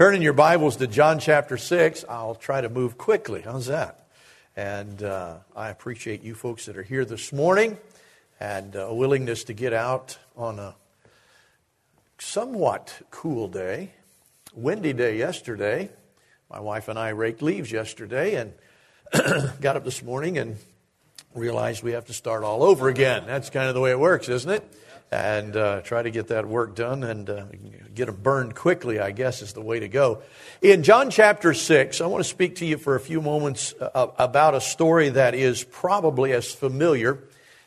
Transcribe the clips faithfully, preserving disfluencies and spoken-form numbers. Turn in your Bibles to John chapter six. I'll try to move quickly. How's that? And uh, I appreciate you folks that are here this morning and a willingness to get out on a somewhat cool day. Windy day yesterday. My wife and I raked leaves yesterday and got up this morning and realized we have to start all over again. That's kind of the way it works, isn't it? And uh, try to get that work done and uh, get them burned quickly, I guess, is the way to go. In John chapter six, I want to speak to you for a few moments about a story that is probably as familiar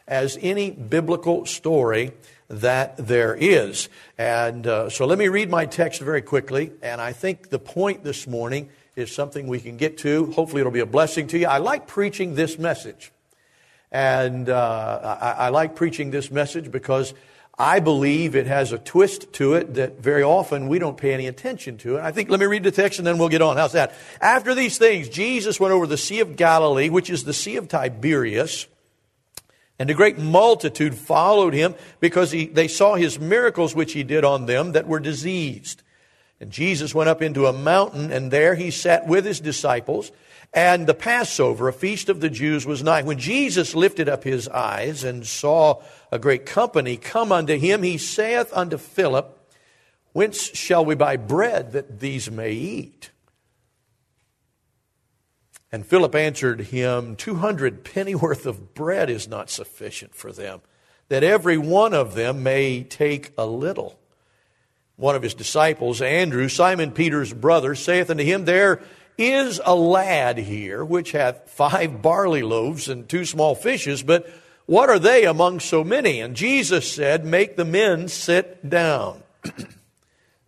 as any biblical story that there is. And uh, so let me read my text very quickly. And I think the point this morning is something we can get to. Hopefully it'll be a blessing to you. I like preaching this message. And uh, I, I like preaching this message because I believe it has a twist to it that very often we don't pay any attention to. And I think, let me read the text and then we'll get on. How's that? After these things, Jesus went over the Sea of Galilee, which is the Sea of Tiberias. And a great multitude followed him because he, they saw his miracles which he did on them that were diseased. And Jesus went up into a mountain, and there he sat with his disciples. And the Passover, a feast of the Jews, was nigh. When Jesus lifted up his eyes and saw a great company come unto him, he saith unto Philip, Whence shall we buy bread that these may eat? And Philip answered him, Two hundred pennyworth of bread is not sufficient for them, that every one of them may take a little. One of his disciples, Andrew, Simon Peter's brother, saith unto him, There is a lad here which hath five barley loaves and two small fishes, but what are they among so many? And Jesus said, Make the men sit down.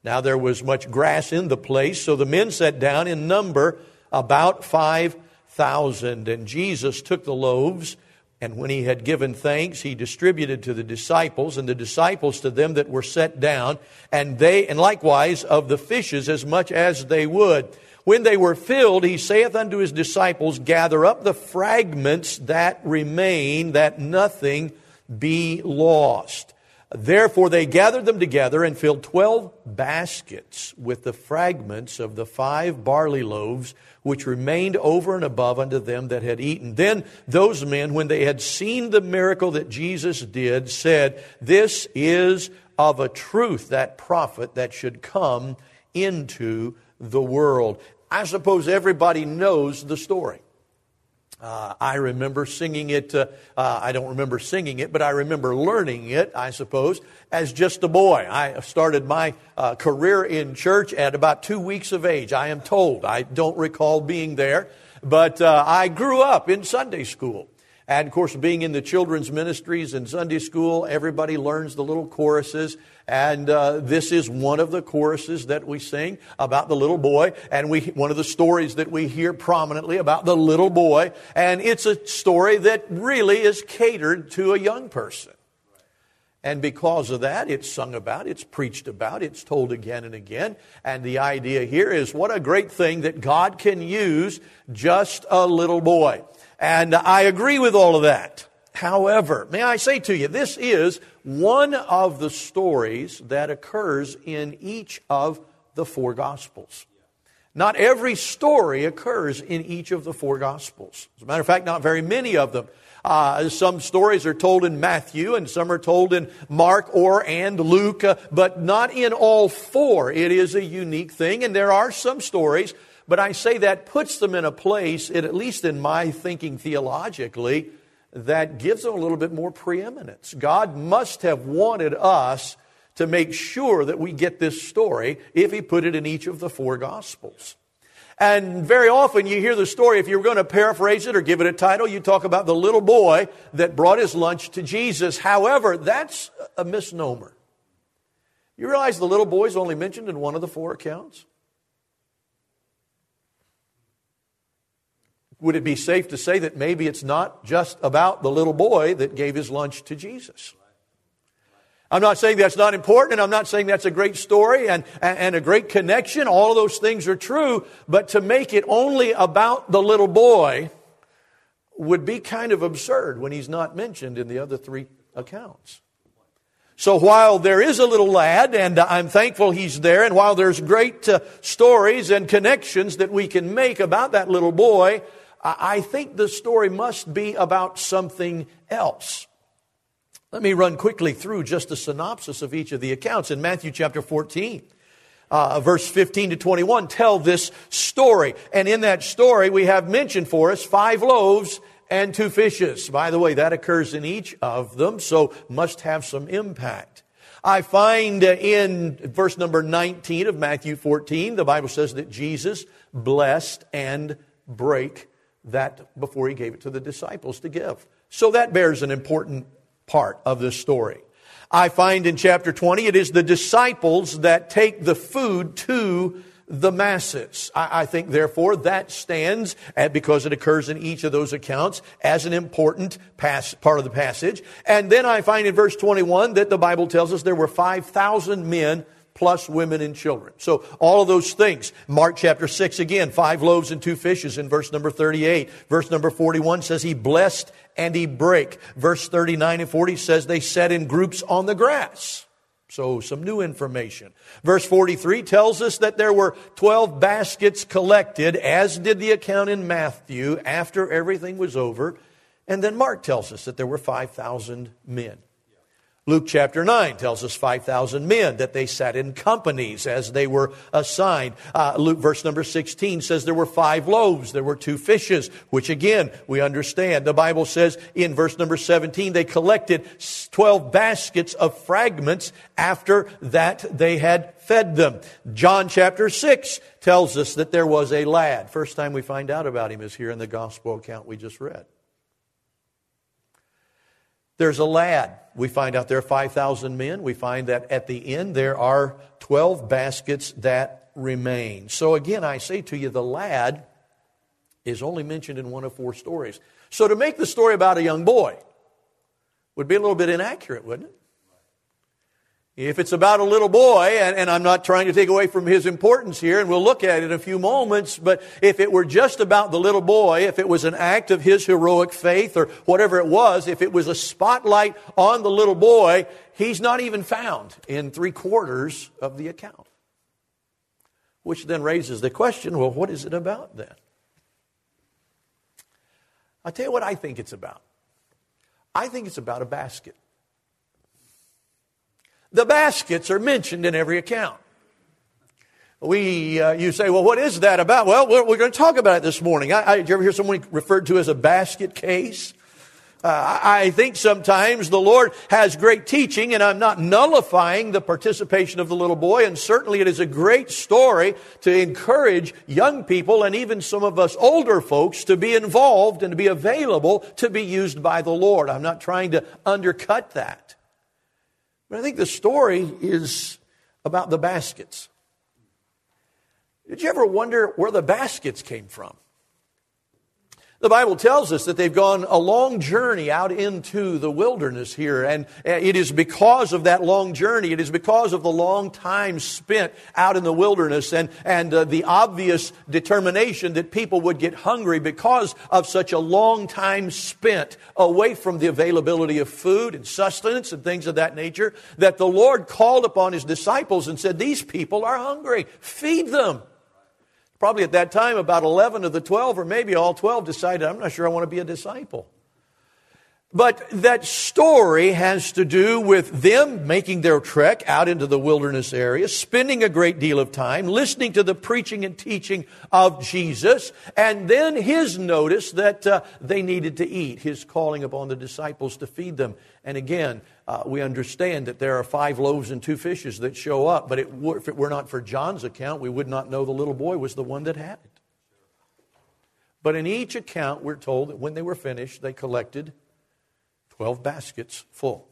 Now there was much grass in the place, so the men sat down in number about five thousand. And Jesus took the loaves, and when he had given thanks, he distributed to the disciples, and the disciples to them that were set down, and they, and likewise of the fishes as much as they would. When they were filled, he saith unto his disciples, Gather up the fragments that remain, that nothing be lost. Therefore they gathered them together and filled twelve baskets with the fragments of the five barley loaves, which remained over and above unto them that had eaten. Then those men, when they had seen the miracle that Jesus did, said, This is of a truth that prophet that should come into the world. I suppose everybody knows the story. Uh, I remember singing it. Uh, uh, I don't remember singing it, but I remember learning it, I suppose, as just a boy. I started my uh, career in church at about two weeks of age, I am told. I don't recall being there, but uh, I grew up in Sunday school. And, of course, being in the children's ministries and Sunday school, everybody learns the little choruses. And uh, this is one of the choruses that we sing about the little boy. And we one of the stories that we hear prominently about the little boy. And it's a story that really is catered to a young person. And because of that, it's sung about, it's preached about, it's told again and again. And the idea here is what a great thing that God can use just a little boy. And I agree with all of that. However, may I say to you, this is one of the stories that occurs in each of the four Gospels. Not every story occurs in each of the four Gospels. As a matter of fact, not very many of them. Uh, some stories are told in Matthew and some are told in Mark or and Luke, uh, but not in all four. It is a unique thing, and there are some stories. But I say that puts them in a place, at least in my thinking theologically, that gives them a little bit more preeminence. God must have wanted us to make sure that we get this story if he put it in each of the four Gospels. And very often you hear the story, if you're going to paraphrase it or give it a title, you talk about the little boy that brought his lunch to Jesus. However, that's a misnomer. You realize the little boy is only mentioned in one of the four accounts? Would it be safe to say that maybe it's not just about the little boy that gave his lunch to Jesus? I'm not saying that's not important, and I'm not saying that's a great story and, and a great connection. All of those things are true, but to make it only about the little boy would be kind of absurd when he's not mentioned in the other three accounts. So while there is a little lad, and I'm thankful he's there, and while there's great uh, stories and connections that we can make about that little boy, I think the story must be about something else. Let me run quickly through just a synopsis of each of the accounts. In Matthew chapter fourteen, uh, verse fifteen to twenty-one, tell this story. And in that story, we have mentioned for us five loaves and two fishes. By the way, that occurs in each of them, so must have some impact. I find in verse number nineteen of Matthew fourteen, the Bible says that Jesus blessed and broke that before he gave it to the disciples to give. So that bears an important part of this story. I find in chapter twenty, it is the disciples that take the food to the masses. I, I think, therefore, that stands, at, because it occurs in each of those accounts, as an important pass, part of the passage. And then I find in verse twenty-one that the Bible tells us there were five thousand men plus women and children. So all of those things. Mark chapter six again, five loaves and two fishes in verse number thirty-eight. Verse number forty-one says he blessed and he brake. Verse thirty-nine and forty says they sat in groups on the grass. So some new information. Verse forty-three tells us that there were twelve baskets collected, as did the account in Matthew, after everything was over. And then Mark tells us that there were five thousand men. Luke chapter nine tells us five thousand men, that they sat in companies as they were assigned. Uh, Luke verse number sixteen says there were five loaves, there were two fishes, which again, we understand. The Bible says in verse number seventeen, they collected twelve baskets of fragments after that they had fed them. John chapter six tells us that there was a lad. First time we find out about him is here in the gospel account we just read. There's a lad. We find out there are five thousand men. We find that at the end there are twelve baskets that remain. So again, I say to you, the lad is only mentioned in one of four stories. So to make the story about a young boy would be a little bit inaccurate, wouldn't it? If it's about a little boy, and, and I'm not trying to take away from his importance here, and we'll look at it in a few moments, but if it were just about the little boy, if it was an act of his heroic faith or whatever it was, if it was a spotlight on the little boy, he's not even found in three quarters of the account. Which then raises the question, well, what is it about then? I'll tell you what I think it's about. I think it's about a basket. The baskets are mentioned in every account. We, uh, you say, well, what is that about? Well, we're, we're going to talk about it this morning. I, I, did you ever hear someone referred to as a basket case? Uh, I think sometimes the Lord has great teaching, and I'm not nullifying the participation of the little boy, and certainly it is a great story to encourage young people and even some of us older folks to be involved and to be available to be used by the Lord. I'm not trying to undercut that. But I think the story is about the baskets. Did you ever wonder where the baskets came from? The Bible tells us that they've gone a long journey out into the wilderness here. And it is because of that long journey, it is because of the long time spent out in the wilderness and, and uh, the obvious determination that people would get hungry because of such a long time spent away from the availability of food and sustenance and things of that nature, that the Lord called upon His disciples and said, "These people are hungry. Feed them." Probably at that time, about eleven of the twelve, or maybe all twelve, decided, "I'm not sure I want to be a disciple." But that story has to do with them making their trek out into the wilderness area, spending a great deal of time, listening to the preaching and teaching of Jesus, and then His notice that uh, they needed to eat, His calling upon the disciples to feed them. And again, uh, we understand that there are five loaves and two fishes that show up, but it w- if it were not for John's account, we would not know the little boy was the one that had it. But in each account, we're told that when they were finished, they collected twelve baskets full.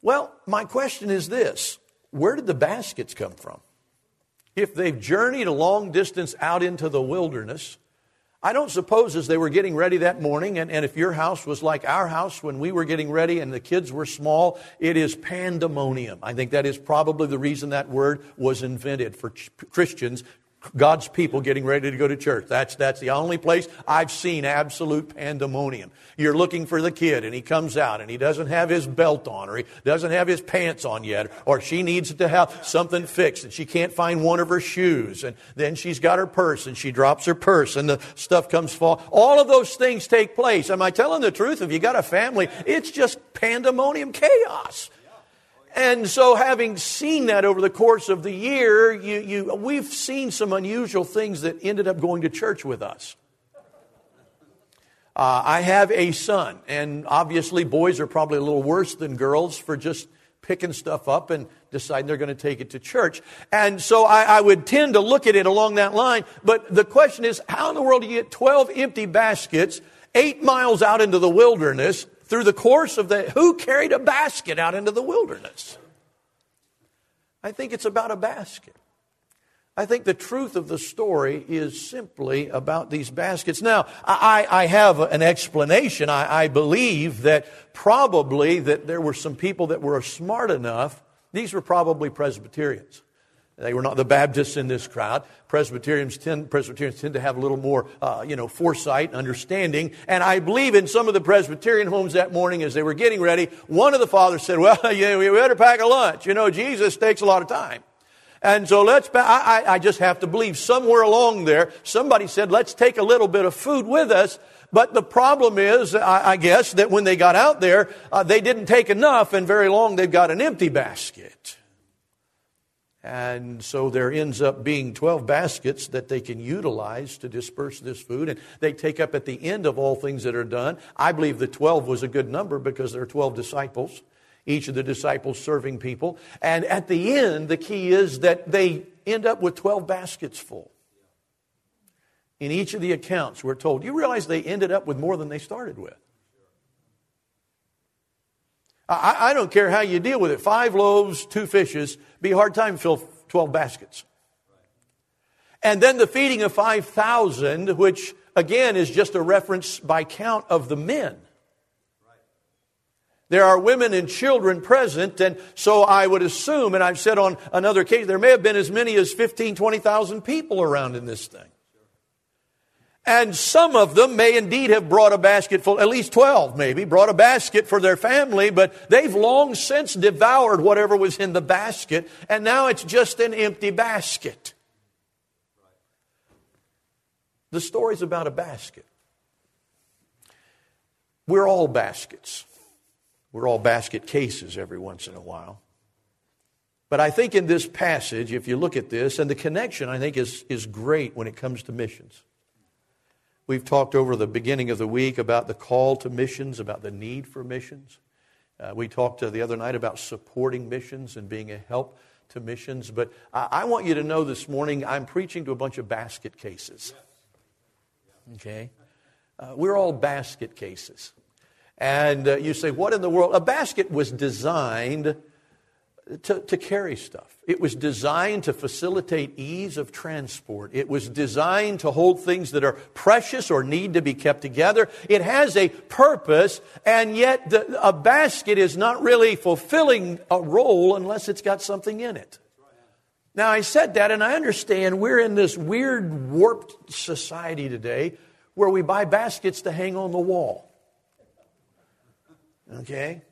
Well, my question is this. Where did the baskets come from? If they've journeyed a long distance out into the wilderness, I don't suppose as they were getting ready that morning, and, and if your house was like our house when we were getting ready and the kids were small, it is pandemonium. I think that is probably the reason that word was invented for ch- Christians God's people getting ready to go to church. That's that's the only place I've seen absolute pandemonium. You're looking for the kid, and he comes out, and he doesn't have his belt on, or he doesn't have his pants on yet, or she needs to have something fixed, and she can't find one of her shoes, and then she's got her purse, and she drops her purse, and the stuff comes fall. All of those things take place. Am I telling the truth? If you got a family, it's just pandemonium chaos. And so having seen that over the course of the year, you, you, we've seen some unusual things that ended up going to church with us. Uh, I have a son, and obviously boys are probably a little worse than girls for just picking stuff up and deciding they're going to take it to church. And so I, I would tend to look at it along that line. But the question is, how in the world do you get twelve empty baskets, eight miles out into the wilderness, through the course of the... Who carried a basket out into the wilderness? I think it's about a basket. I think the truth of the story is simply about these baskets. Now, I, I have an explanation. I, I believe that probably that there were some people that were smart enough. These were probably Presbyterians. They were not the Baptists in this crowd. Presbyterians tend, Presbyterians tend to have a little more, uh, you know, foresight and understanding. And I believe in some of the Presbyterian homes that morning as they were getting ready, one of the fathers said, well, yeah, we better pack a lunch. You know, Jesus takes a lot of time. And so let's, I, I just have to believe somewhere along there, somebody said, let's take a little bit of food with us. But the problem is, I, I guess, that when they got out there, uh, they didn't take enough, and very long they've got an empty basket. And so there ends up being twelve baskets that they can utilize to disperse this food. And they take up at the end of all things that are done. I believe the twelve was a good number because there are twelve disciples, each of the disciples serving people. And at the end, the key is that they end up with twelve baskets full. In each of the accounts, we're told, you realize they ended up with more than they started with. I, I don't care how you deal with it. Five loaves, two fishes, be a hard time to fill twelve baskets. And then the feeding of five thousand, which again is just a reference by count of the men. There are women and children present, and so I would assume, and I've said on another occasion, there may have been as many as fifteen, twenty thousand people around in this thing. And some of them may indeed have brought a basket full, at least twelve maybe, brought a basket for their family, but they've long since devoured whatever was in the basket, and now it's just an empty basket. The story's about a basket. We're all baskets. We're all basket cases every once in a while. But I think in this passage, if you look at this, and the connection I think is, is great when it comes to missions. We've talked over the beginning of the week about the call to missions, about the need for missions. Uh, we talked uh, the other night about supporting missions and being a help to missions. But I, I want you to know this morning, I'm preaching to a bunch of basket cases. Okay? Uh, we're all basket cases. And uh, you say, what in the world? A basket was designed To, to carry stuff. It was designed to facilitate ease of transport. It was designed to hold things that are precious or need to be kept together. It has a purpose, and yet the, a basket is not really fulfilling a role unless it's got something in it. Now, I said that, and I understand we're in this weird, warped society today where we buy baskets to hang on the wall. Okay?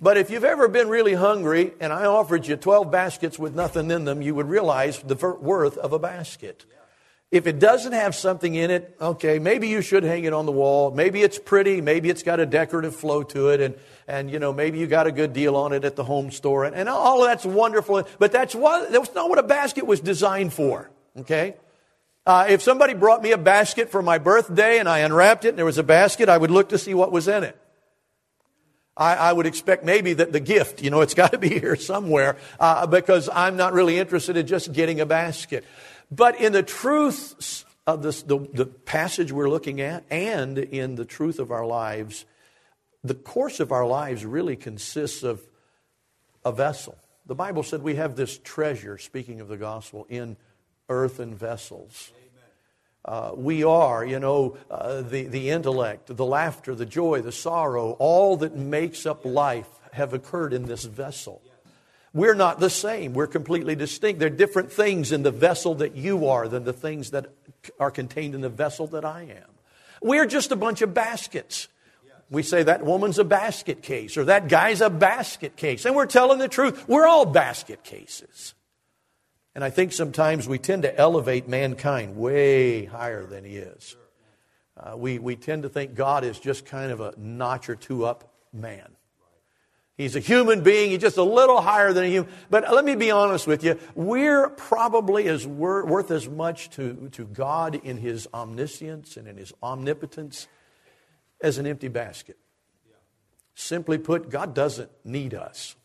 But if you've ever been really hungry and I offered you twelve baskets with nothing in them, you would realize the worth of a basket. If it doesn't have something in it, okay, maybe you should hang it on the wall. Maybe it's pretty. Maybe it's got a decorative flow to it. And, and you know, maybe you got a good deal on it at the home store. And, and all of that's wonderful. But that's, what, that's not what a basket was designed for, okay? Uh, if somebody brought me a basket for my birthday and I unwrapped it and there was a basket, I would look to see what was in it. I, I would expect maybe that the gift, you know, it's got to be here somewhere uh, because I'm not really interested in just getting a basket. But in the truth of this, the, the passage we're looking at and in the truth of our lives, the course of our lives really consists of a vessel. The Bible said we have this treasure, speaking of the gospel, in earthen vessels. Uh, we are, you know, uh, the, the intellect, the laughter, the joy, the sorrow, all that makes up life have occurred in this vessel. We're not the same. We're completely distinct. There are different things in the vessel that you are than the things that are contained in the vessel that I am. We're just a bunch of baskets. We say that woman's a basket case or that guy's a basket case. And we're telling the truth. We're all basket cases. And I think sometimes we tend to elevate mankind way higher than he is. Uh, we, we tend to think God is just kind of a notch or two up man. He's a human being. He's just a little higher than a human. But let me be honest with you. We're probably as wor- worth as much to, to God in His omniscience and in His omnipotence as an empty basket. Simply put, God doesn't need us.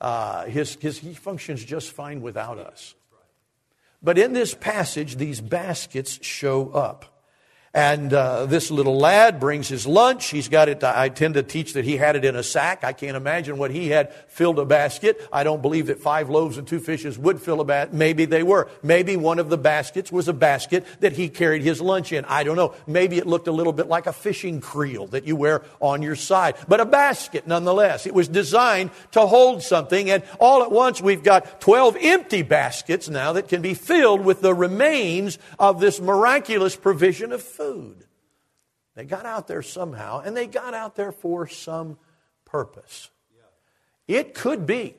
Uh, his, his, he functions just fine without us. But in this passage, these baskets show up. And uh, this little lad brings his lunch. He's got it. I tend to teach that he had it in a sack. I can't imagine what he had filled a basket. I don't believe that five loaves and two fishes would fill a basket. Maybe they were. Maybe one of the baskets was a basket that he carried his lunch in. I don't know. Maybe it looked a little bit like a fishing creel that you wear on your side. But a basket nonetheless. It was designed to hold something. And all at once we've got twelve empty baskets now that can be filled with the remains of this miraculous provision of food. They got out there somehow, and they got out there for some purpose. It could be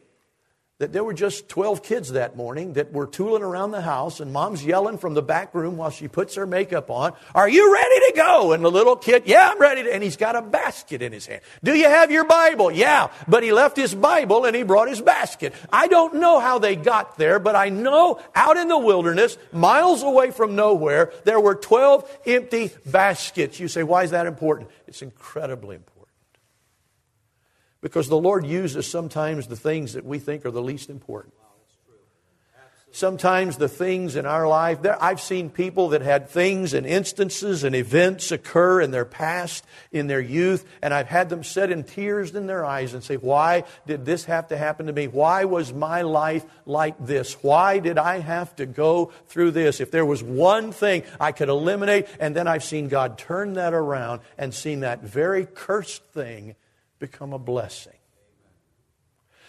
that there were just twelve kids that morning that were tooling around the house, and Mom's yelling from the back room while she puts her makeup on, "Are you ready to go?" And the little kid, "Yeah, I'm ready to," and he's got a basket in his hand. "Do you have your Bible?" "Yeah," but he left his Bible and he brought his basket. I don't know how they got there, but I know out in the wilderness, miles away from nowhere, there were twelve empty baskets. You say, why is that important? It's incredibly important. Because the Lord uses sometimes the things that we think are the least important. Sometimes the things in our life, there, I've seen people that had things and instances and events occur in their past, in their youth, and I've had them set in tears in their eyes and say, why did this have to happen to me? Why was my life like this? Why did I have to go through this? If there was one thing I could eliminate, and then I've seen God turn that around and seen that very cursed thing become a blessing.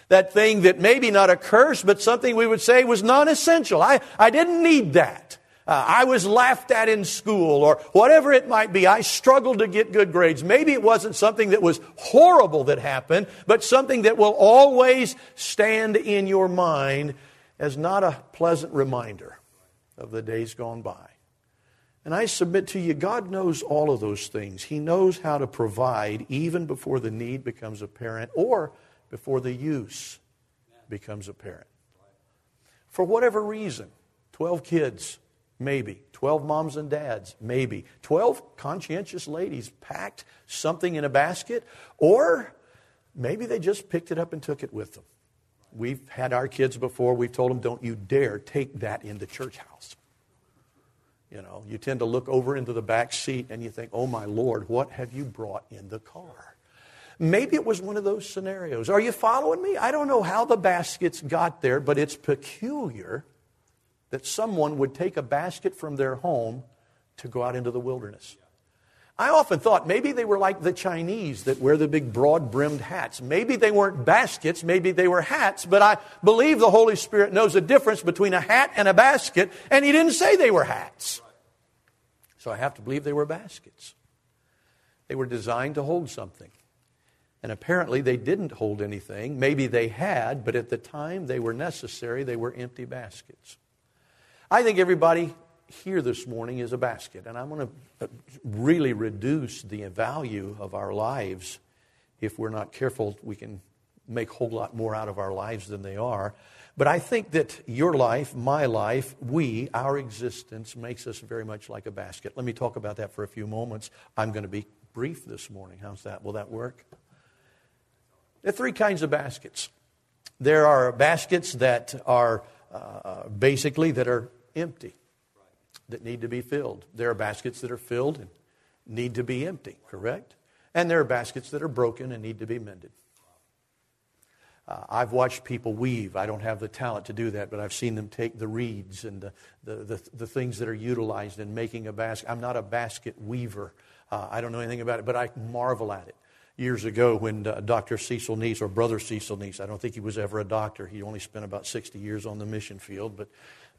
That thing that maybe not a curse, but something we would say was non-essential. I, I didn't need that. Uh, I was laughed at in school or whatever it might be. I struggled to get good grades. Maybe it wasn't something that was horrible that happened, but something that will always stand in your mind as not a pleasant reminder of the days gone by. And I submit to you, God knows all of those things. He knows how to provide even before the need becomes apparent or before the use becomes apparent. For whatever reason, twelve kids, maybe. twelve moms and dads, maybe. twelve conscientious ladies packed something in a basket, or maybe they just picked it up and took it with them. We've had our kids before. We've told them, don't you dare take that in the church house. You know, you tend to look over into the back seat and you think, oh my Lord, what have you brought in the car? Maybe it was one of those scenarios. Are you following me? I don't know how the baskets got there, but it's peculiar that someone would take a basket from their home to go out into the wilderness. I often thought maybe they were like the Chinese that wear the big broad-brimmed hats. Maybe they weren't baskets, maybe they were hats, but I believe the Holy Spirit knows the difference between a hat and a basket, and He didn't say they were hats. So I have to believe they were baskets. They were designed to hold something. And apparently they didn't hold anything. Maybe they had, but at the time they were necessary, they were empty baskets. I think everybody here this morning is a basket. And I'm going to really reduce the value of our lives. If we're not careful, we can make a whole lot more out of our lives than they are. But I think that your life, my life, we, our existence makes us very much like a basket. Let me talk about that for a few moments. I'm going to be brief this morning. How's that? Will that work? There are three kinds of baskets. There are baskets that are uh, basically that are empty, that need to be filled. There are baskets that are filled and need to be empty, correct? And there are baskets that are broken and need to be mended. Uh, I've watched people weave. I don't have the talent to do that, but I've seen them take the reeds and the, the, the, the things that are utilized in making a basket. I'm not a basket weaver. Uh, I don't know anything about it, but I marvel at it. years ago when Doctor Cecil Neese, or Brother Cecil Neese, I don't think he was ever a doctor. He only spent about sixty years on the mission field, but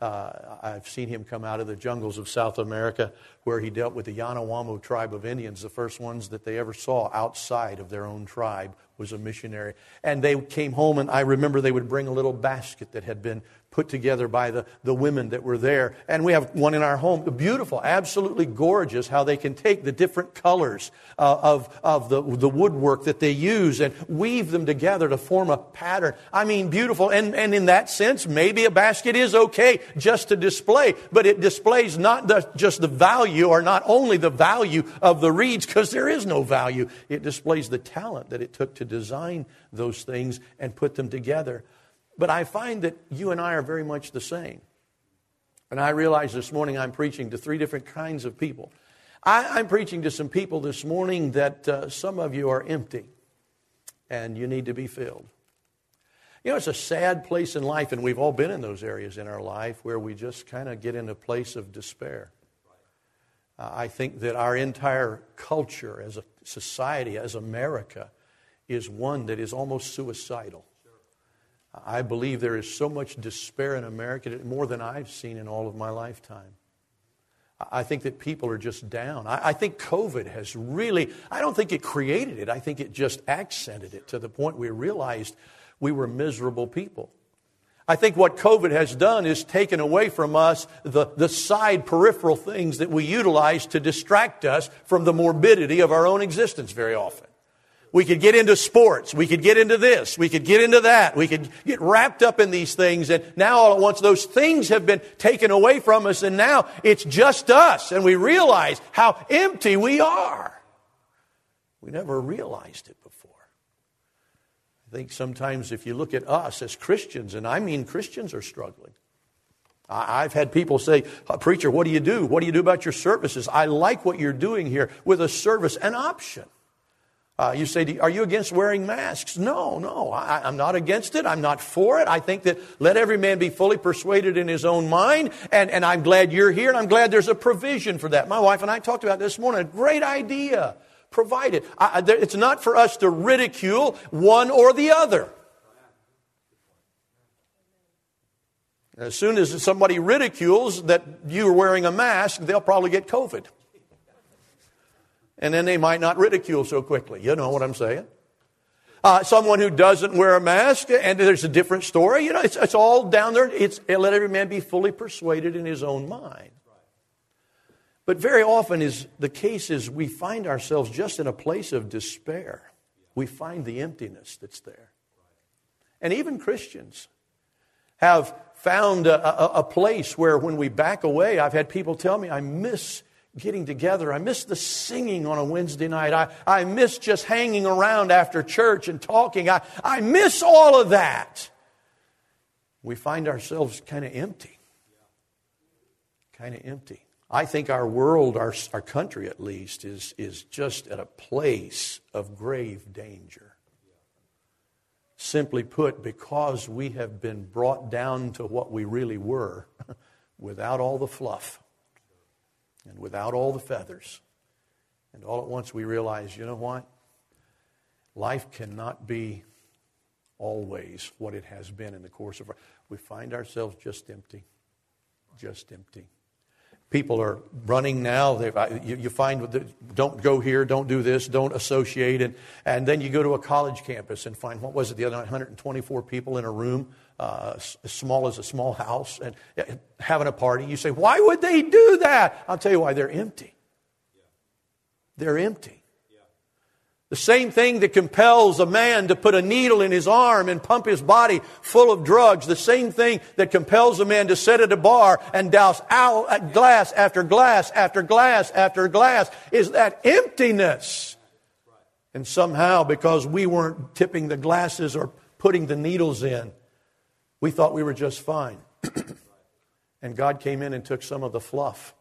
uh, I've seen him come out of the jungles of South America where he dealt with the Yanomamo tribe of Indians. The first ones that they ever saw outside of their own tribe was a missionary. And they came home, and I remember they would bring a little basket that had been put together by the, the women that were there. And we have one in our home. Beautiful, absolutely gorgeous how they can take the different colors uh, of, of the, the woodwork that they use and weave them together to form a pattern. I mean, beautiful. And, and in that sense, maybe a basket is okay just to display, but it displays not the, just the value or not only the value of the reeds, because there is no value. It displays the talent that it took to design those things and put them together. But I find that you and I are very much the same. And I realize this morning I'm preaching to three different kinds of people. I, I'm preaching to some people this morning that uh, some of you are empty and you need to be filled. You know, it's a sad place in life, and we've all been in those areas in our life where we just kind of get in a place of despair. Uh, I think that our entire culture as a society, as America, is one that is almost suicidal. I believe there is so much despair in America, more than I've seen in all of my lifetime. I think that people are just down. I think COVID has really, I don't think it created it. I think it just accented it to the point we realized we were miserable people. I think what COVID has done is taken away from us the, the side peripheral things that we utilize to distract us from the morbidity of our own existence very often. We could get into sports. We could get into this. We could get into that. We could get wrapped up in these things. And now all at once those things have been taken away from us. And now it's just us. And we realize how empty we are. We never realized it before. I think sometimes if you look at us as Christians, and I mean Christians are struggling. I've had people say, "Preacher, what do you do? What do you do about your services? I like what you're doing here with a service, an option." Uh, you say, are you against wearing masks? No, no, I, I'm not against it. I'm not for it. I think that let every man be fully persuaded in his own mind. And, and I'm glad you're here, and I'm glad there's a provision for that. My wife and I talked about this morning. A great idea. Provide it. I, there, it's not for us to ridicule one or the other. As soon as somebody ridicules that you're wearing a mask, they'll probably get COVID. And then they might not ridicule so quickly. You know what I'm saying? Uh, someone who doesn't wear a mask, and there's a different story. You know, it's, it's all down there. It's let every man be fully persuaded in his own mind. But very often is the case is we find ourselves just in a place of despair. We find the emptiness that's there. And even Christians have found a, a, a place where when we back away, I've had people tell me, I miss getting together. I miss the singing on a Wednesday night. I, I miss just hanging around after church and talking. I, I miss all of that. We find ourselves kind of empty. Kind of empty. I think our world, our, our country at least, is, is just at a place of grave danger. Simply put, because we have been brought down to what we really were without all the fluff. And without all the feathers. And all at once we realize, you know what? Life cannot be always what it has been in the course of our... We find ourselves just empty. Just empty. People are running now. You, you find, don't go here, don't do this, don't associate. And, and then you go to a college campus and find, what was it the other night, one hundred twenty-four people in a room, uh, as small as a small house, and uh, having a party. You say, why would they do that? I'll tell you why, they're empty. They're empty. The same thing that compels a man to put a needle in his arm and pump his body full of drugs. The same thing that compels a man to sit at a bar and douse out glass after glass after glass after glass is that emptiness. And somehow, because we weren't tipping the glasses or putting the needles in, we thought we were just fine. And God came in and took some of the fluff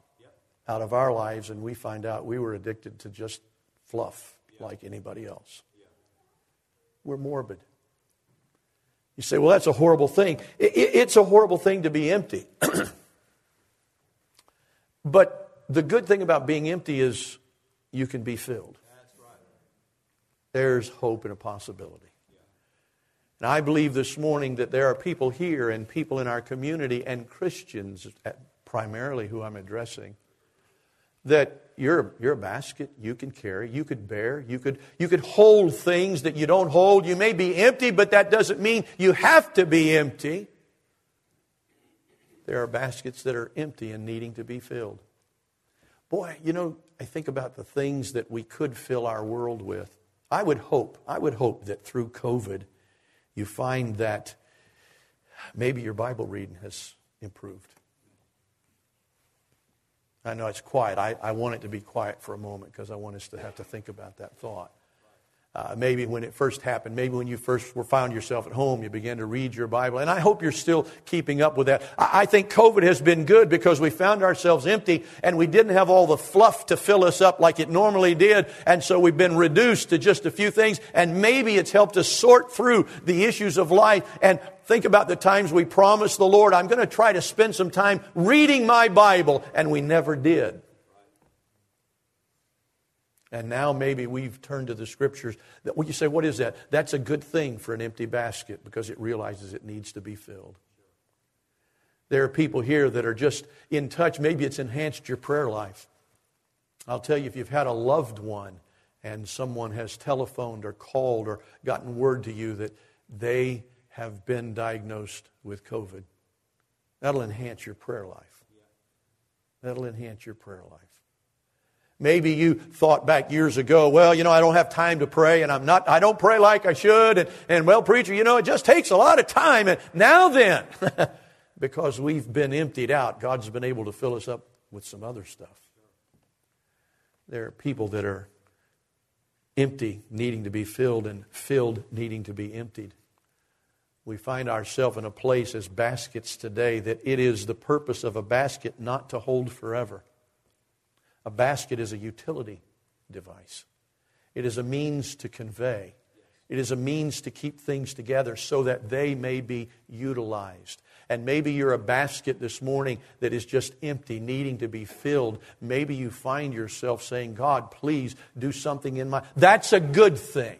out of our lives, and we find out we were addicted to just fluff. Like anybody else. We're morbid. You say, well, that's a horrible thing. It, it, it's a horrible thing to be empty. But the good thing about being empty is you can be filled. That's right. there's hope and a possibility. And I believe this morning that there are people here and people in our community and Christians, primarily who I'm addressing, that you're, you're a basket you can carry, you could bear, you could, you could hold things that you don't hold. You may be empty, but that doesn't mean you have to be empty. There are baskets that are empty and needing to be filled. Boy, you know, I think about the things that we could fill our world with. I would hope, I would hope that through COVID, you find that maybe your Bible reading has improved. I know it's quiet. I, I want it to be quiet for a moment because I want us to have to think about that thought. Uh, maybe when it first happened, maybe when you first were found yourself at home, you began to read your Bible. And I hope you're still keeping up with that. I, I think COVID has been good because we found ourselves empty and we didn't have all the fluff to fill us up like it normally did. And so we've been reduced to just a few things. And maybe it's helped us sort through the issues of life and think about the times we promised the Lord, I'm going to try to spend some time reading my Bible. And we never did. And now maybe we've turned to the Scriptures. When you say, what is that? That's a good thing for an empty basket because it realizes it needs to be filled. There are people here that are just in touch. Maybe it's enhanced your prayer life. I'll tell you, if you've had a loved one and someone has telephoned or called or gotten word to you that they have been diagnosed with COVID, that'll enhance your prayer life. That'll enhance your prayer life. Maybe you thought back years ago, well, you know, I don't have time to pray and I'm not, I don't pray like I should. And, and well, preacher, you know, it just takes a lot of time. And now then, because we've been emptied out, God's been able to fill us up with some other stuff. There are people that are empty, needing to be filled, and filled, needing to be emptied. We find ourselves in a place as baskets today that it is the purpose of a basket not to hold forever. A basket is a utility device. It is a means to convey. It is a means to keep things together so that they may be utilized. And maybe you're a basket this morning that is just empty, needing to be filled. Maybe you find yourself saying, God, please do something in my... That's a good thing.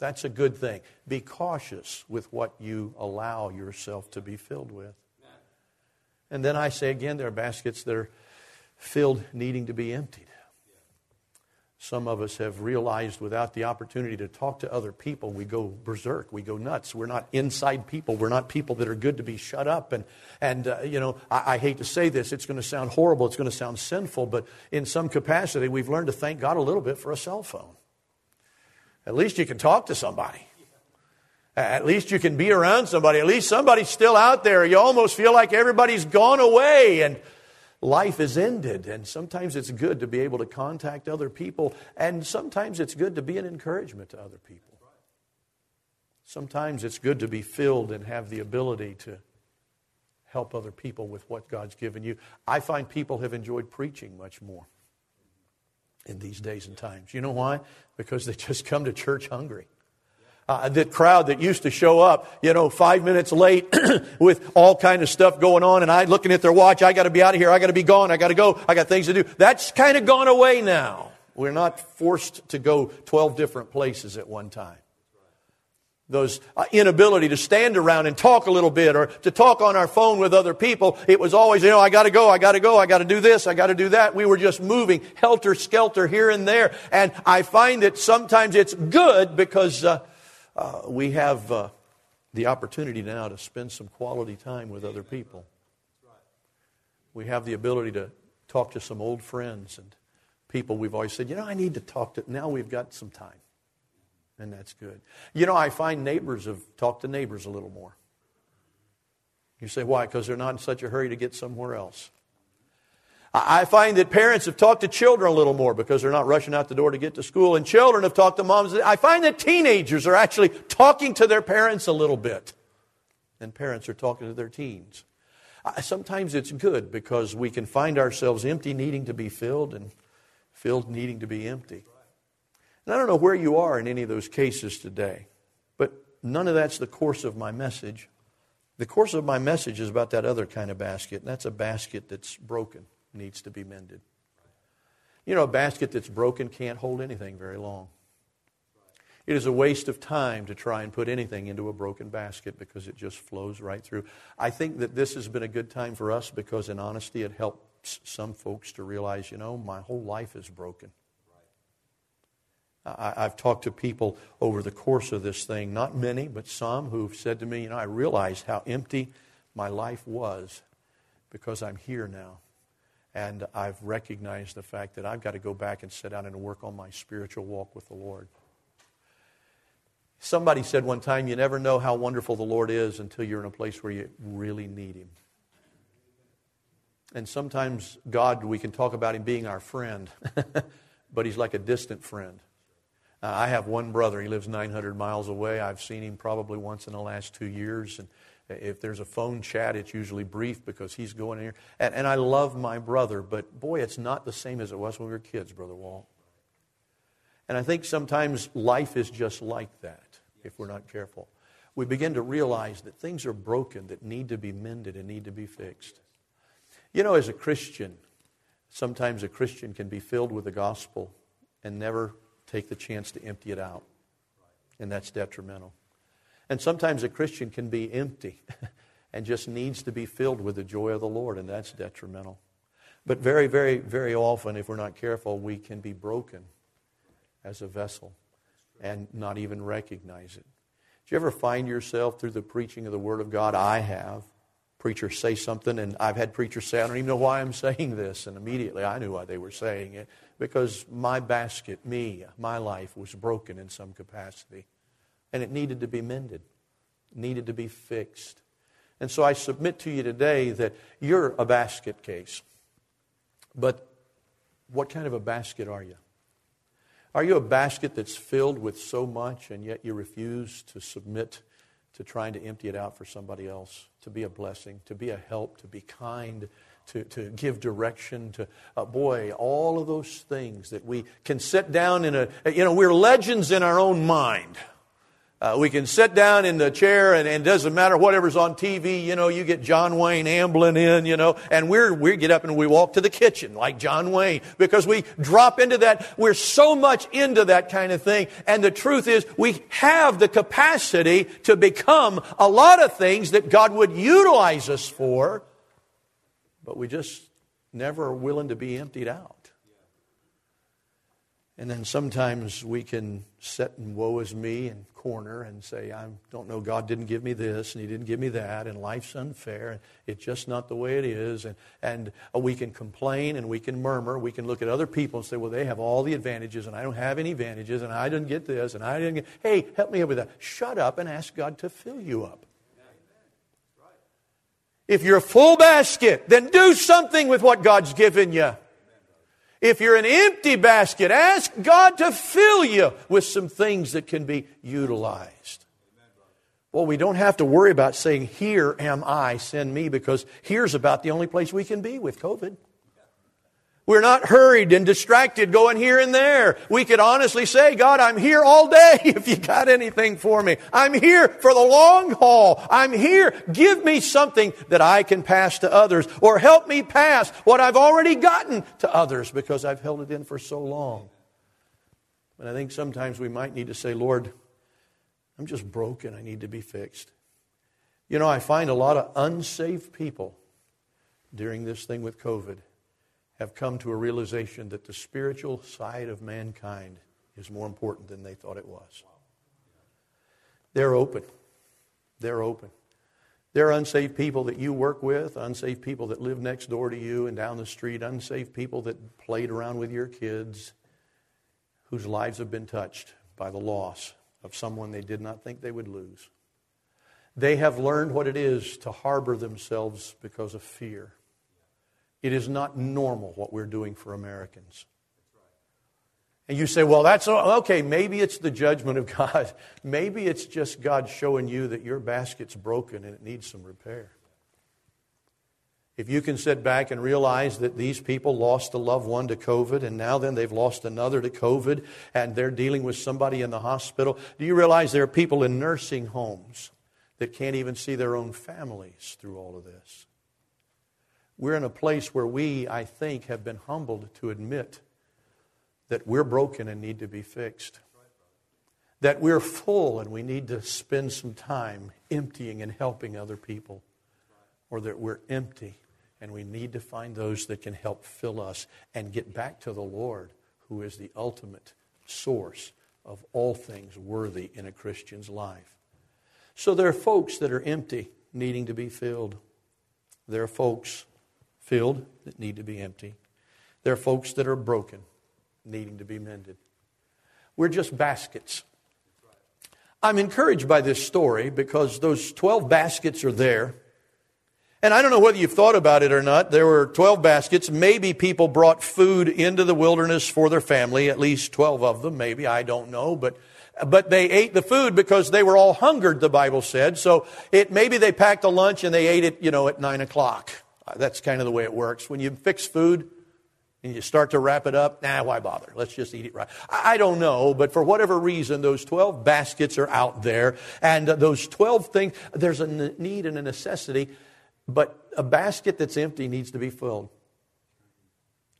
That's a good thing. Be cautious with what you allow yourself to be filled with. And then I say again, there are baskets that are filled, needing to be emptied. Some of us have realized without the opportunity to talk to other people, we go berserk, we go nuts. We're not inside people. We're not people that are good to be shut up. And, and uh, you know, I, I hate to say this. It's going to sound horrible. It's going to sound sinful. But in some capacity, we've learned to thank God a little bit for a cell phone. At least you can talk to somebody. At least you can be around somebody. At least somebody's still out there. You almost feel like everybody's gone away. And life is ended, and sometimes it's good to be able to contact other people, and sometimes it's good to be an encouragement to other people. Sometimes it's good to be filled and have the ability to help other people with what God's given you. I find people have enjoyed preaching much more in these days and times. You know why? Because they just come to church hungry. Uh, that crowd that used to show up, you know, five minutes late with all kind of stuff going on, and I looking at their watch, I got to be out of here, I got to be gone, I got to go, I got things to do. That's kind of gone away now. We're not forced to go twelve different places at one time. Those uh, inability to stand around and talk a little bit or to talk on our phone with other people, it was always, you know, I got to go, I got to go, I got to do this, I got to do that. We were just moving helter-skelter here and there. And I find that sometimes it's good because... Uh, Uh, we have uh, the opportunity now to spend some quality time with other people. We have the ability to talk to some old friends and people we've always said, you know, I need to talk to. Now we've got some time, and that's good. You know, I find neighbors have talked to neighbors a little more. You say, why? Because they're not in such a hurry to get somewhere else. I find that parents have talked to children a little more because they're not rushing out the door to get to school. And children have talked to moms. I find that teenagers are actually talking to their parents a little bit. And parents are talking to their teens. Sometimes it's good because we can find ourselves empty needing to be filled and filled needing to be empty. And I don't know where you are in any of those cases today, but none of that's the course of my message. The course of my message is about that other kind of basket, and that's a basket that's broken. Needs to be mended. You know, a basket that's broken can't hold anything very long. It is a waste of time to try and put anything into a broken basket because it just flows right through. I think that this has been a good time for us because, in honesty, it helps some folks to realize, you know, my whole life is broken. I, I've talked to people over the course of this thing, not many, but some who've said to me, you know, I realized how empty my life was because I'm here now. And I've recognized the fact that I've got to go back and sit down and work on my spiritual walk with the Lord. Somebody said one time, you never know how wonderful the Lord is until you're in a place where you really need Him. And sometimes God, we can talk about Him being our friend, but He's like a distant friend. Uh, I have one brother. He lives nine hundred miles away. I've seen him probably once in the last two years. And if there's a phone chat, it's usually brief because he's going in here. And, and I love my brother, but boy, it's not the same as it was when we were kids, Brother Walt. And I think sometimes life is just like that if we're not careful. We begin to realize that things are broken that need to be mended and need to be fixed. You know, as a Christian, sometimes a Christian can be filled with the gospel and never take the chance to empty it out. And that's detrimental. And sometimes a Christian can be empty and just needs to be filled with the joy of the Lord, and that's detrimental. But very, very, very often, if we're not careful, we can be broken as a vessel and not even recognize it. Do you ever find yourself through the preaching of the Word of God? I have. Preachers say something, and I've had preachers say, I don't even know why I'm saying this, and immediately I knew why they were saying it, because my basket, me, my life was broken in some capacity, and it needed to be mended, needed to be fixed. And so I submit to you today that you're a basket case, but what kind of a basket are you? Are you a basket that's filled with so much and yet you refuse to submit to trying to empty it out for somebody else, to be a blessing, to be a help, to be kind, to, to give direction, to, uh, boy, all of those things that we can sit down in a, you know, we're legends in our own mind. Uh, we can sit down in the chair and it doesn't matter whatever's on T V, you know, you get John Wayne ambling in, you know, and we're, we get up and we walk to the kitchen like John Wayne because we drop into that. We're so much into that kind of thing. And the truth is we have the capacity to become a lot of things that God would utilize us for, but we just never are willing to be emptied out. And then sometimes we can sit and woe is me and corner and say, I don't know, God didn't give me this and He didn't give me that and life's unfair and it's just not the way it is. And, and we can complain and we can murmur. We can look at other people and say, well, they have all the advantages and I don't have any advantages and I didn't get this and I didn't get, hey, help me with that. Shut up and ask God to fill you up. Right. If you're a full basket, then do something with what God's given you. If you're an empty basket, ask God to fill you with some things that can be utilized. Well, we don't have to worry about saying, here am I, send me, because here's about the only place we can be with COVID. We're not hurried and distracted going here and there. We could honestly say, God, I'm here all day if you got anything for me. I'm here for the long haul. I'm here. Give me something that I can pass to others or help me pass what I've already gotten to others because I've held it in for so long. But I think sometimes we might need to say, Lord, I'm just broken. I need to be fixed. You know, I find a lot of unsaved people during this thing with COVID have come to a realization that the spiritual side of mankind is more important than they thought it was. They're open. They're open. There are unsaved people that you work with, unsaved people that live next door to you and down the street, unsaved people that played around with your kids, whose lives have been touched by the loss of someone they did not think they would lose. They have learned what it is to harbor themselves because of fear. It is not normal what we're doing for Americans. And you say, well, that's okay, maybe it's the judgment of God. Maybe it's just God showing you that your basket's broken and it needs some repair. If you can sit back and realize that these people lost a loved one to COVID and now then they've lost another to COVID and they're dealing with somebody in the hospital, do you realize there are people in nursing homes that can't even see their own families through all of this? We're in a place where we, I think, have been humbled to admit that we're broken and need to be fixed. that we're full and we need to spend some time emptying and helping other people, or that we're empty and we need to find those that can help fill us and get back to the Lord, who is the ultimate source of all things worthy in a Christian's life. So there are folks that are empty needing to be filled. There are folks filled that need to be empty. There are folks that are broken needing to be mended. We're just baskets. I'm encouraged by this story because those twelve baskets are there. And I don't know whether you've thought about it or not. There were twelve baskets. Maybe people brought food into the wilderness for their family, at least twelve of them, maybe. I don't know. But but they ate the food because they were all hungered, the Bible said. So it maybe they packed a lunch and they ate it, you know, at nine o'clock. That's kind of the way it works. When you fix food and you start to wrap it up, nah, why bother? Let's just eat it right. I don't know, but for whatever reason, those twelve baskets are out there. And those twelve things, there's a need and a necessity. But a basket that's empty needs to be filled.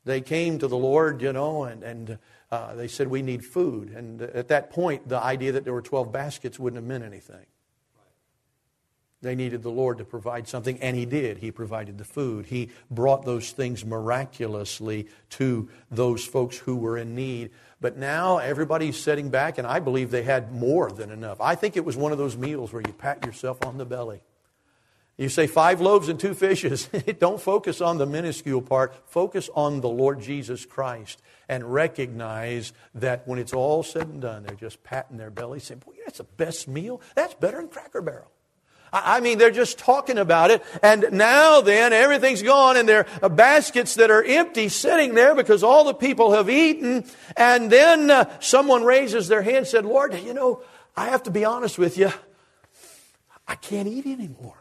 They came to the Lord, you know, and, and uh, they said, we need food. And at that point, the idea that there were twelve baskets wouldn't have meant anything. They needed the Lord to provide something, and He did. He provided the food. He brought those things miraculously to those folks who were in need. But now everybody's sitting back, and I believe they had more than enough. I think it was one of those meals where you pat yourself on the belly. You say five loaves and two fishes. Don't focus on the minuscule part. Focus on the Lord Jesus Christ and recognize that when it's all said and done, they're just patting their belly saying, boy, that's the best meal. That's better than Cracker Barrel. I mean, they're just talking about it. And now then, everything's gone and there are baskets that are empty sitting there because all the people have eaten. And then uh, someone raises their hand and said, Lord, you know, I have to be honest with you. I can't eat anymore.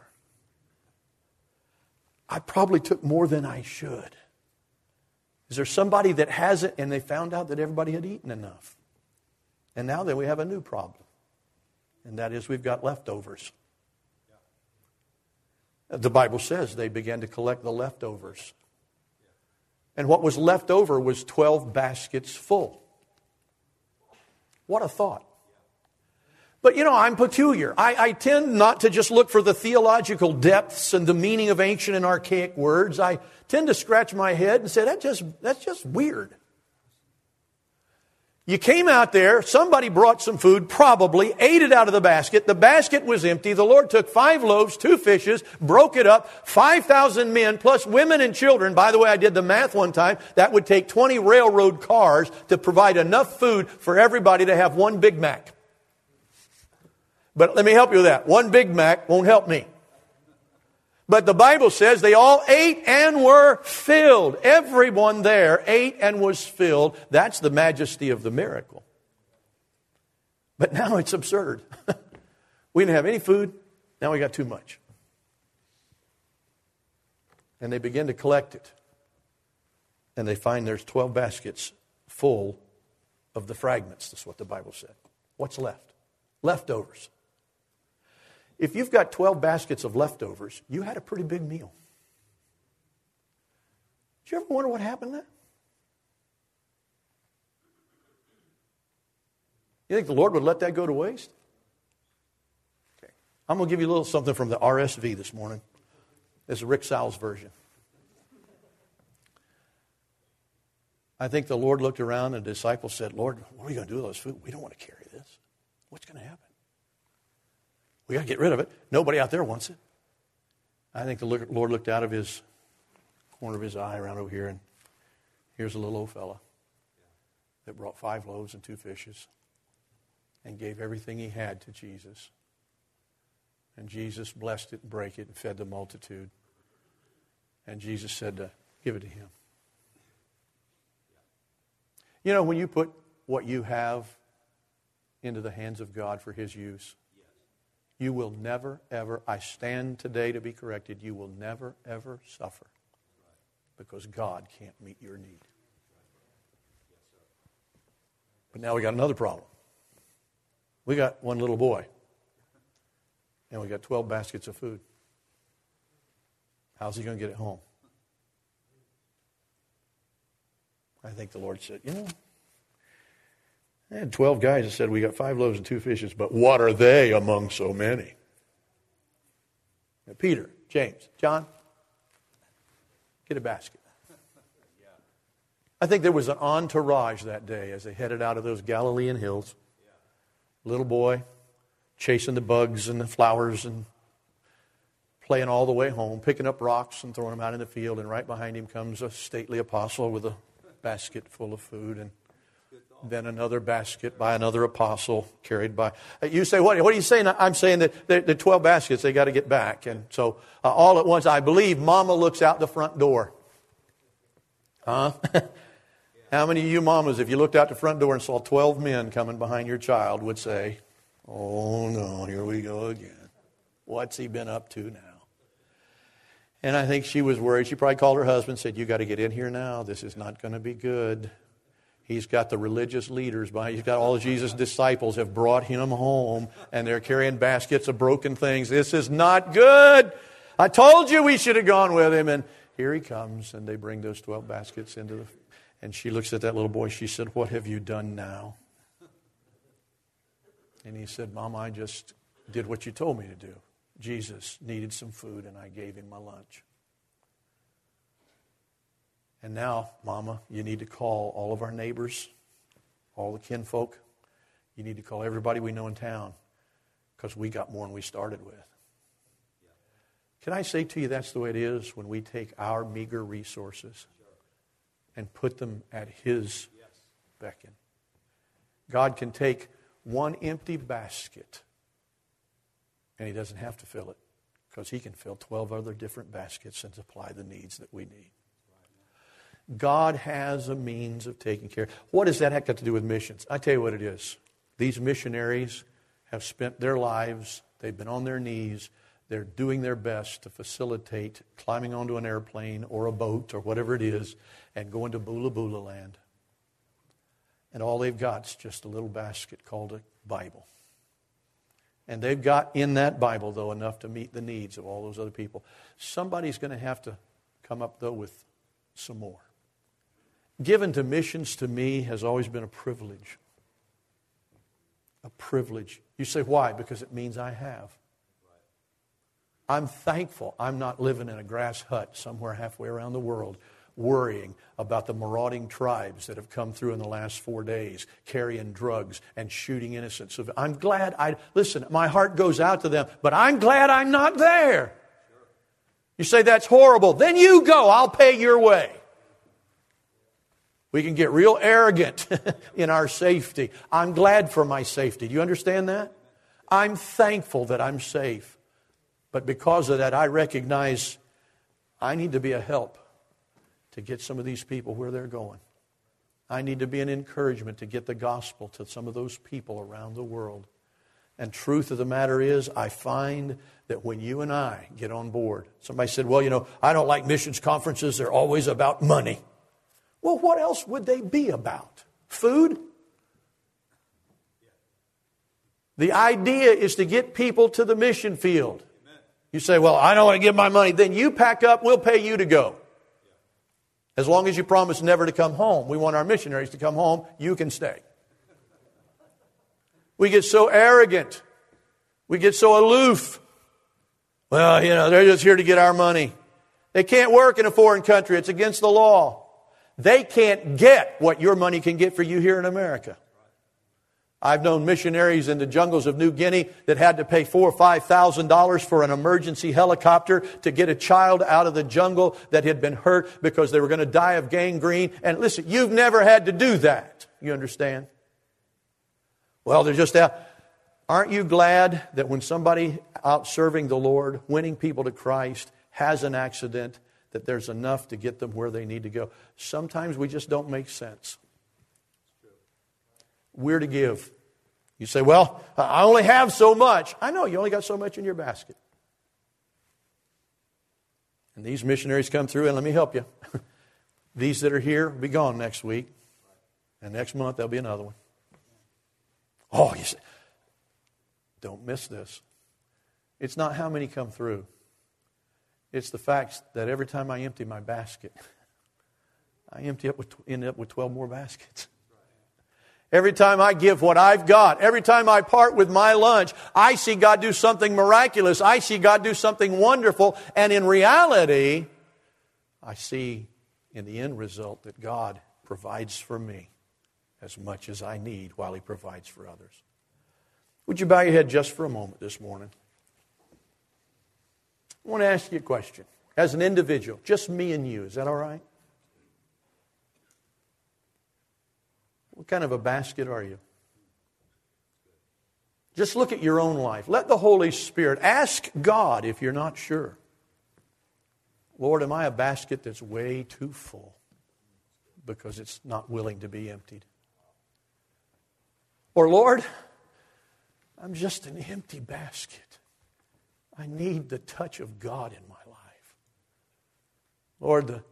I probably took more than I should. Is there somebody that hasn't and they found out that everybody had eaten enough? And now then we have a new problem. And that is we've got leftovers. The Bible says they began to collect the leftovers. And what was left over was twelve baskets full. What a thought. But, you know, I'm peculiar. I, I tend not to just look for the theological depths and the meaning of ancient and archaic words. I tend to scratch my head and say, that just that's just weird. You came out there, somebody brought some food, probably, ate it out of the basket. The basket was empty. The Lord took five loaves, two fishes, broke it up. five thousand men plus women and children. By the way, I did the math one time. That would take twenty railroad cars to provide enough food for everybody to have one Big Mac. But let me help you with that. One Big Mac won't help me. But the Bible says they all ate and were filled. Everyone there ate and was filled. That's the majesty of the miracle. But now it's absurd. We didn't have any food. Now we got too much. And they begin to collect it. And they find there's twelve baskets full of the fragments. That's what the Bible said. What's left? Leftovers. If you've got twelve baskets of leftovers, you had a pretty big meal. Did you ever wonder what happened there? You think the Lord would let that go to waste? Okay. I'm going to give you a little something from the R S V this morning. This is Rick Sowell's version. I think the Lord looked around and the disciples said, Lord, what are we going to do with this food? We don't want to carry this. What's going to happen? We got to get rid of it. Nobody out there wants it. I think the Lord looked out of his corner of his eye around over here, and here's a little old fella that brought five loaves and two fishes and gave everything he had to Jesus. And Jesus blessed it and broke it and fed the multitude. And Jesus said to give it to him. You know, when you put what you have into the hands of God for His use, you will never, ever, I stand today to be corrected, you will never, ever suffer because God can't meet your need. But now we got another problem. We got one little boy, and we got twelve baskets of food. How's he going to get it home? I think the Lord said, you know, They had twelve guys that said, we got five loaves and two fishes, but what are they among so many? Now, Peter, James, John, get a basket. I think there was an entourage that day as they headed out of those Galilean hills. Little boy chasing the bugs and the flowers and playing all the way home, picking up rocks and throwing them out in the field, and right behind him comes a stately apostle with a basket full of food, and then another basket by another apostle carried by. You say, what, what are you saying? I'm saying that the twelve baskets, they got to get back. And so uh, all at once, I believe Mama looks out the front door. Huh? How many of you mamas, if you looked out the front door and saw twelve men coming behind your child, would say, oh no, here we go again. What's he been up to now? And I think she was worried. She probably called her husband and said, you got to get in here now. This is not going to be good. He's got the religious leaders behind. He's got all of Jesus' disciples have brought him home, and they're carrying baskets of broken things. This is not good. I told you we should have gone with him. And here he comes, and they bring those twelve baskets into the... And she looks at that little boy. She said, what have you done now? And he said, Mom, I just did what you told me to do. Jesus needed some food, and I gave him my lunch. And now, Mama, you need to call all of our neighbors, all the kinfolk. You need to call everybody we know in town, because we got more than we started with. Can I say to you, that's the way it is when we take our meager resources and put them at His beckon. God can take one empty basket, and He doesn't have to fill it, because He can fill twelve other different baskets and supply the needs that we need. God has a means of taking care. What does that have got to do with missions? I tell you what it is. These missionaries have spent their lives, they've been on their knees, they're doing their best to facilitate climbing onto an airplane or a boat or whatever it is and going to Bula Bula land. And all they've got is just a little basket called a Bible. And they've got in that Bible, though, enough to meet the needs of all those other people. Somebody's going to have to come up, though, with some more. Given to missions, to me, has always been a privilege. A privilege. You say, why? Because it means I have. I'm thankful I'm not living in a grass hut somewhere halfway around the world worrying about the marauding tribes that have come through in the last four days carrying drugs and shooting innocent civilians. I'm glad I... Listen, my heart goes out to them, but I'm glad I'm not there. You say, that's horrible. Then you go. I'll pay your way. We can get real arrogant in our safety. I'm glad for my safety. Do you understand that? I'm thankful that I'm safe. But because of that, I recognize I need to be a help to get some of these people where they're going. I need to be an encouragement to get the gospel to some of those people around the world. And truth of the matter is, I find that when you and I get on board, somebody said, well, you know, I don't like missions conferences. They're always about money. Well, what else would they be about? Food? The idea is to get people to the mission field. You say, well, I don't want to give my money. Then you pack up, we'll pay you to go. As long as you promise never to come home. We want our missionaries to come home. You can stay. We get so arrogant. We get so aloof. Well, you know, they're just here to get our money. They can't work in a foreign country. It's against the law. They can't get what your money can get for you here in America. I've known missionaries in the jungles of New Guinea that had to pay four or five thousand dollars for an emergency helicopter to get a child out of the jungle that had been hurt because they were going to die of gangrene. And listen, you've never had to do that. You understand? Well, they're just out. Aren't you glad that when somebody out serving the Lord, winning people to Christ, has an accident, that there's enough to get them where they need to go? Sometimes we just don't make sense. We're to give. You say, well, I only have so much. I know, you only got so much in your basket. And these missionaries come through, and let me help you. These that are here will be gone next week. And next month, there'll be another one. Oh, you say, don't miss this. It's not how many come through. It's the fact that every time I empty my basket, I empty up with, end up with twelve more baskets. Every time I give what I've got, every time I part with my lunch, I see God do something miraculous. I see God do something wonderful. And in reality, I see in the end result that God provides for me as much as I need while He provides for others. Would you bow your head just for a moment this morning? I want to ask you a question. As an individual, just me and you, is that all right? What kind of a basket are you? Just look at your own life. Let the Holy Spirit ask God if you're not sure. Lord, am I a basket that's way too full because it's not willing to be emptied? Or Lord, I'm just an empty basket. I need the touch of God in my life. Lord, the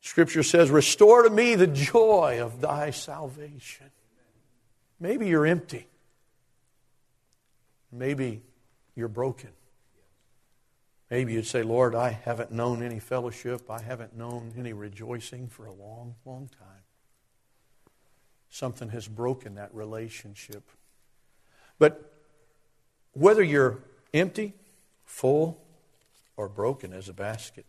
Scripture says, restore to me the joy of thy salvation. Maybe you're empty. Maybe you're broken. Maybe you'd say, Lord, I haven't known any fellowship. I haven't known any rejoicing for a long, long time. Something has broken that relationship. But whether you're empty, full, or broken as a basket,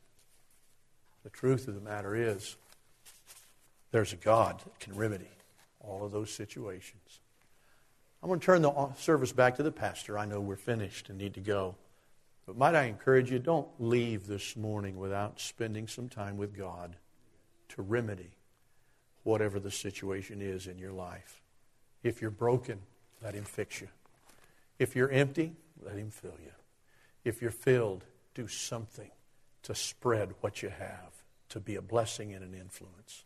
the truth of the matter is there's a God that can remedy all of those situations. I'm going to turn the service back to the pastor. I know we're finished and need to go. But might I encourage you, don't leave this morning without spending some time with God to remedy whatever the situation is in your life. If you're broken, let Him fix you. If you're empty, let Him fill you. If you're filled, do something to spread what you have, to be a blessing and an influence.